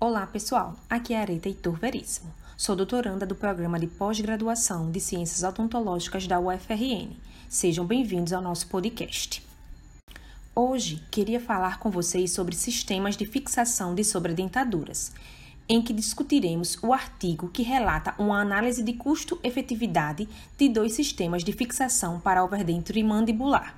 Olá pessoal, aqui é Areta Heitor Veríssimo, sou doutoranda do Programa de Pós-Graduação de Ciências Odontológicas da UFRN. Sejam bem-vindos ao nosso podcast. Hoje, queria falar com vocês sobre sistemas de fixação de sobredentaduras, em que discutiremos o artigo que relata uma análise de custo-efetividade de dois sistemas de fixação para overdenture mandibular.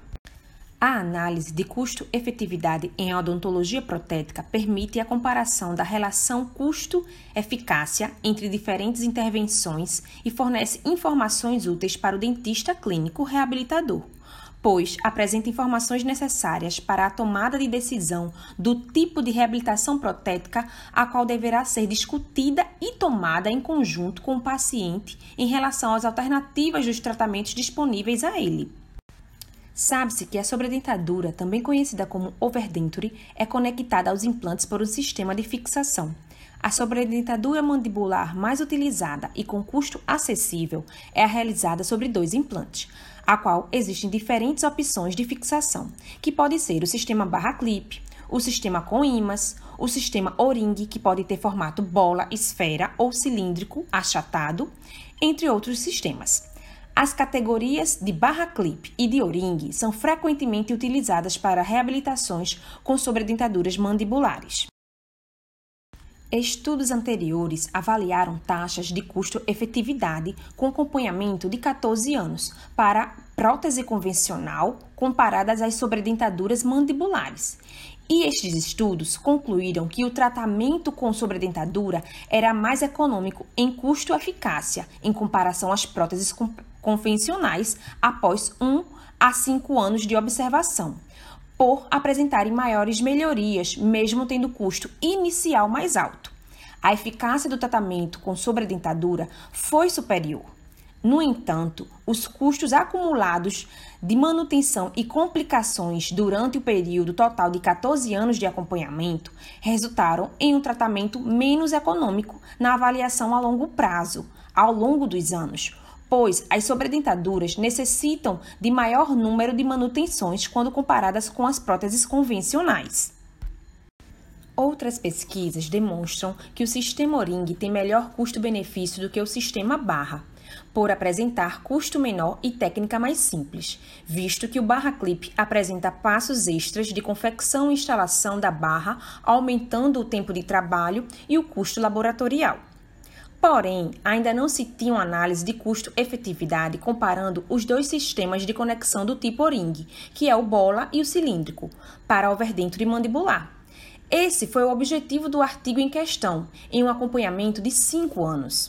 A análise de custo-efetividade em odontologia protética permite a comparação da relação custo-eficácia entre diferentes intervenções e fornece informações úteis para o dentista clínico reabilitador, pois apresenta informações necessárias para a tomada de decisão do tipo de reabilitação protética a qual deverá ser discutida e tomada em conjunto com o paciente em relação às alternativas dos tratamentos disponíveis a ele. Sabe-se que a sobredentadura, também conhecida como overdenture, é conectada aos implantes por um sistema de fixação. A sobredentadura mandibular mais utilizada e com custo acessível é a realizada sobre dois implantes, a qual existem diferentes opções de fixação, que pode ser o sistema barra-clipe, o sistema com imãs, o sistema O-ring, que pode ter formato bola, esfera ou cilíndrico achatado, entre outros sistemas. As categorias de barra-clipe e de O-ring são frequentemente utilizadas para reabilitações com sobredentaduras mandibulares. Estudos anteriores avaliaram taxas de custo-efetividade com acompanhamento de 14 anos para prótese convencional comparadas às sobredentaduras mandibulares. E estes estudos concluíram que o tratamento com sobredentadura era mais econômico em custo-eficácia em comparação às próteses convencionais após 1 a 5 anos de observação, por apresentarem maiores melhorias, mesmo tendo custo inicial mais alto. A eficácia do tratamento com sobredentadura foi superior. No entanto, os custos acumulados de manutenção e complicações durante o período total de 14 anos de acompanhamento resultaram em um tratamento menos econômico na avaliação a longo prazo, ao longo dos anos, pois as sobredentaduras necessitam de maior número de manutenções quando comparadas com as próteses convencionais. Outras pesquisas demonstram que o sistema O-ring tem melhor custo-benefício do que o sistema barra, por apresentar custo menor e técnica mais simples, visto que o barra-clipe apresenta passos extras de confecção e instalação da barra, aumentando o tempo de trabalho e o custo laboratorial. Porém, ainda não se tinha uma análise de custo-efetividade comparando os dois sistemas de conexão do tipo O-ring, que é o bola e o cilíndrico, para overdenture mandibular. Esse foi o objetivo do artigo em questão, em um acompanhamento de 5 anos.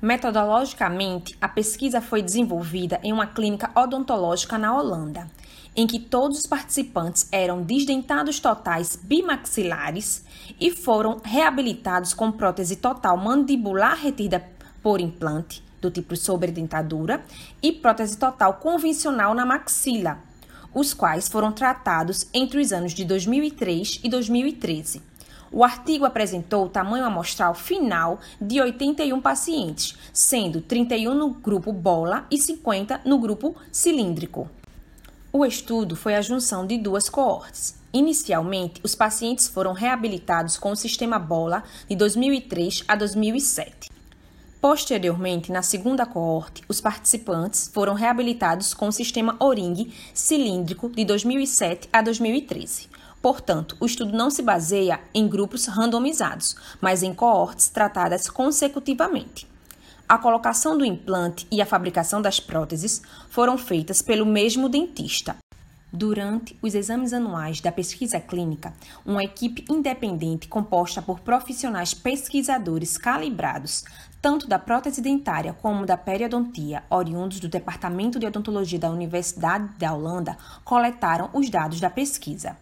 Metodologicamente, a pesquisa foi desenvolvida em uma clínica odontológica na Holanda, em que todos os participantes eram desdentados totais bimaxilares e foram reabilitados com prótese total mandibular retida por implante, do tipo sobredentadura, e prótese total convencional na maxila, os quais foram tratados entre os anos de 2003 e 2013. O artigo apresentou o tamanho amostral final de 81 pacientes, sendo 31 no grupo bola e 50 no grupo cilíndrico. O estudo foi a junção de duas coortes. Inicialmente, os pacientes foram reabilitados com o sistema bola de 2003 a 2007. Posteriormente, na segunda coorte, os participantes foram reabilitados com o sistema O-ring cilíndrico de 2007 a 2013. Portanto, o estudo não se baseia em grupos randomizados, mas em coortes tratadas consecutivamente. A colocação do implante e a fabricação das próteses foram feitas pelo mesmo dentista. Durante os exames anuais da pesquisa clínica, uma equipe independente composta por profissionais pesquisadores calibrados, tanto da prótese dentária como da periodontia, oriundos do Departamento de Odontologia da Universidade da Holanda, coletaram os dados da pesquisa.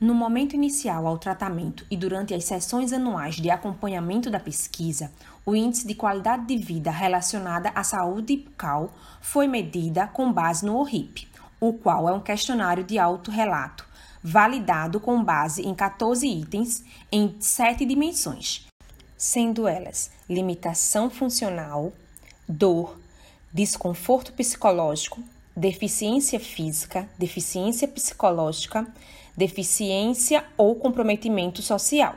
No momento inicial ao tratamento e durante as sessões anuais de acompanhamento da pesquisa, o índice de qualidade de vida relacionada à saúde bucal foi medida com base no ORIP, o qual é um questionário de autorrelato, validado com base em 14 itens em 7 dimensões, sendo elas limitação funcional, dor, desconforto psicológico, deficiência física, deficiência psicológica, deficiência ou comprometimento social.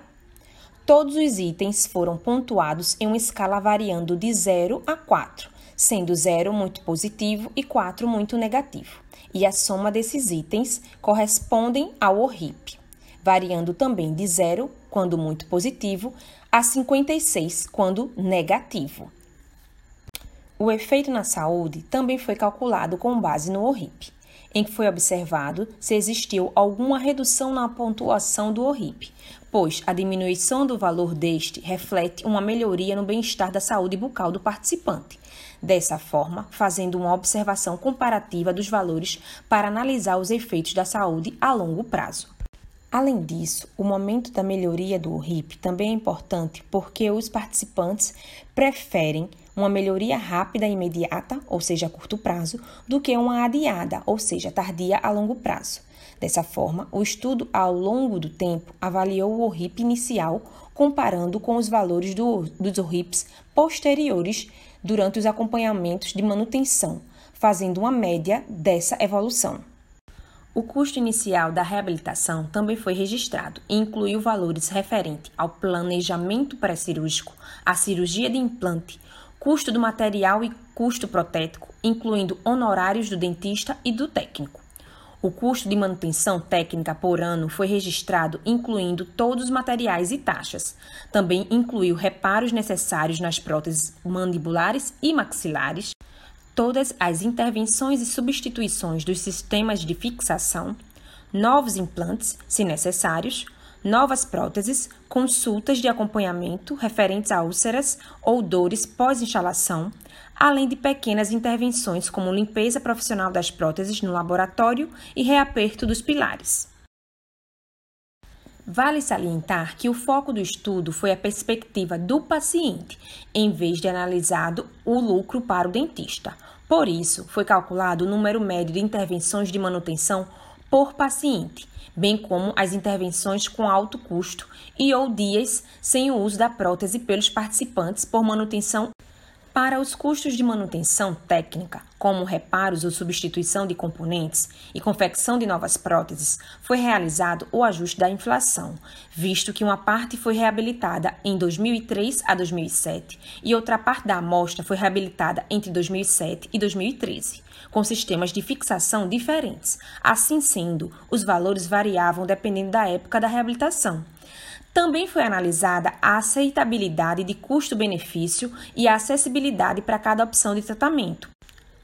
Todos os itens foram pontuados em uma escala variando de 0 a 4, sendo 0 muito positivo e 4 muito negativo. E a soma desses itens correspondem ao ORIP, variando também de 0, quando muito positivo, a 56, quando negativo. O efeito na saúde também foi calculado com base no ORIP, em que foi observado se existiu alguma redução na pontuação do ORIP, pois a diminuição do valor deste reflete uma melhoria no bem-estar da saúde bucal do participante, dessa forma fazendo uma observação comparativa dos valores para analisar os efeitos da saúde a longo prazo. Além disso, o momento da melhoria do ORIP também é importante porque os participantes preferem uma melhoria rápida e imediata, ou seja, a curto prazo, do que uma adiada, ou seja, tardia a longo prazo. Dessa forma, o estudo ao longo do tempo avaliou o ORIP inicial, comparando com os valores dos ORIPs posteriores durante os acompanhamentos de manutenção, fazendo uma média dessa evolução. O custo inicial da reabilitação também foi registrado e incluiu valores referentes ao planejamento pré-cirúrgico, à cirurgia de implante, custo do material e custo protético, incluindo honorários do dentista e do técnico. O custo de manutenção técnica por ano foi registrado, incluindo todos os materiais e taxas. Também incluiu reparos necessários nas próteses mandibulares e maxilares, todas as intervenções e substituições dos sistemas de fixação, novos implantes, se necessários, novas próteses, consultas de acompanhamento referentes a úlceras ou dores pós-instalação, além de pequenas intervenções como limpeza profissional das próteses no laboratório e reaperto dos pilares. Vale salientar que o foco do estudo foi a perspectiva do paciente, em vez de analisado o lucro para o dentista. Por isso, foi calculado o número médio de intervenções de manutenção por paciente, bem como as intervenções com alto custo e ou dias sem o uso da prótese pelos participantes por manutenção. Para os custos de manutenção técnica, como reparos ou substituição de componentes e confecção de novas próteses, foi realizado o ajuste da inflação, visto que uma parte foi reabilitada em 2003 a 2007 e outra parte da amostra foi reabilitada entre 2007 e 2013, com sistemas de fixação diferentes. Assim sendo, os valores variavam dependendo da época da reabilitação. Também foi analisada a aceitabilidade de custo-benefício e a acessibilidade para cada opção de tratamento.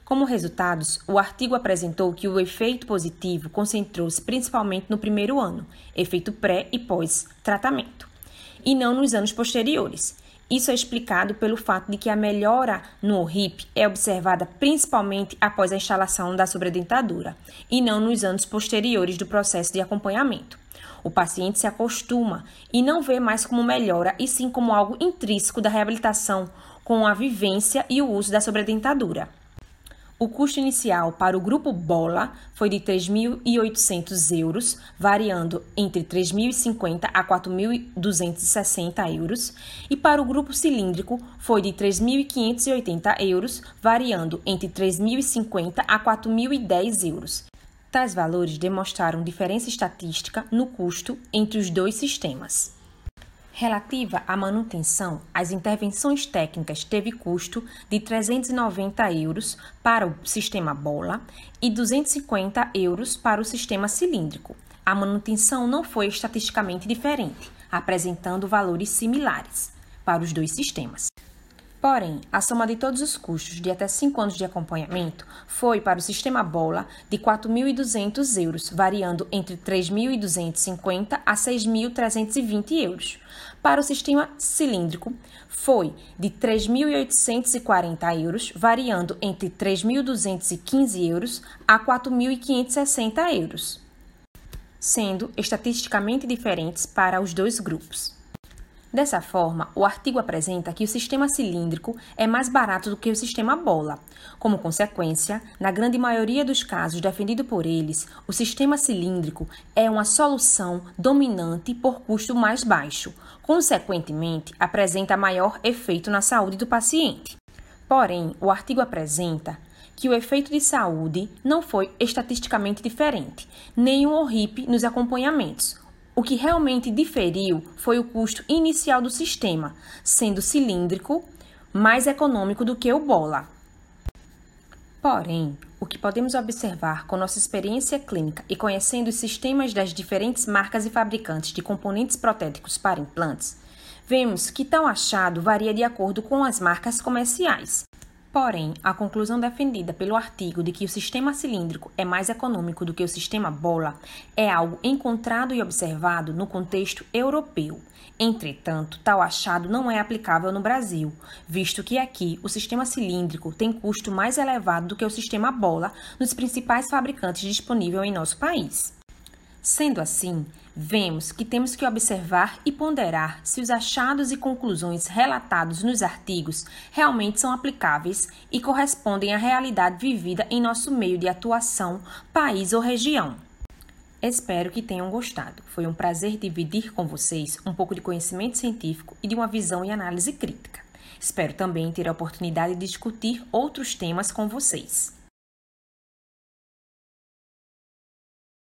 Como resultados, o artigo apresentou que o efeito positivo concentrou-se principalmente no primeiro ano, efeito pré e pós-tratamento, e não nos anos posteriores. Isso é explicado pelo fato de que a melhora no ORIP é observada principalmente após a instalação da sobredentadura, e não nos anos posteriores do processo de acompanhamento. O paciente se acostuma e não vê mais como melhora, e sim como algo intrínseco da reabilitação, com a vivência e o uso da sobredentadura. O custo inicial para o grupo Bola foi de 3.800 euros, variando entre 3.050 a 4.260 euros, e para o grupo cilíndrico foi de 3.580 euros, variando entre 3.050 a 4.010 euros. Tais valores demonstraram diferença estatística no custo entre os dois sistemas. Relativa à manutenção, as intervenções técnicas teve custo de 390 euros para o sistema Bola e 250 euros para o sistema cilíndrico. A manutenção não foi estatisticamente diferente, apresentando valores similares para os dois sistemas. Porém, a soma de todos os custos de até 5 anos de acompanhamento foi para o sistema Bola de 4.200 euros, variando entre 3.250 a 6.320 euros. Para o sistema cilíndrico, foi de 3.840 euros, variando entre 3.215 euros a 4.560 euros, sendo estatisticamente diferentes para os dois grupos. Dessa forma, o artigo apresenta que o sistema cilíndrico é mais barato do que o sistema Bola. Como consequência, na grande maioria dos casos defendido por eles, o sistema cilíndrico é uma solução dominante por custo mais baixo. Consequentemente, apresenta maior efeito na saúde do paciente. Porém, o artigo apresenta que o efeito de saúde não foi estatisticamente diferente, nem o ORIP nos acompanhamentos. O que realmente diferiu foi o custo inicial do sistema, sendo cilíndrico mais econômico do que o bola. Porém, o que podemos observar com nossa experiência clínica e conhecendo os sistemas das diferentes marcas e fabricantes de componentes protéticos para implantes, vemos que tal achado varia de acordo com as marcas comerciais. Porém, a conclusão defendida pelo artigo de que o sistema cilíndrico é mais econômico do que o sistema bola é algo encontrado e observado no contexto europeu. Entretanto, tal achado não é aplicável no Brasil, visto que aqui o sistema cilíndrico tem custo mais elevado do que o sistema bola nos principais fabricantes disponíveis em nosso país. Sendo assim, vemos que temos que observar e ponderar se os achados e conclusões relatados nos artigos realmente são aplicáveis e correspondem à realidade vivida em nosso meio de atuação, país ou região. Espero que tenham gostado. Foi um prazer dividir com vocês um pouco de conhecimento científico e de uma visão e análise crítica. Espero também ter a oportunidade de discutir outros temas com vocês.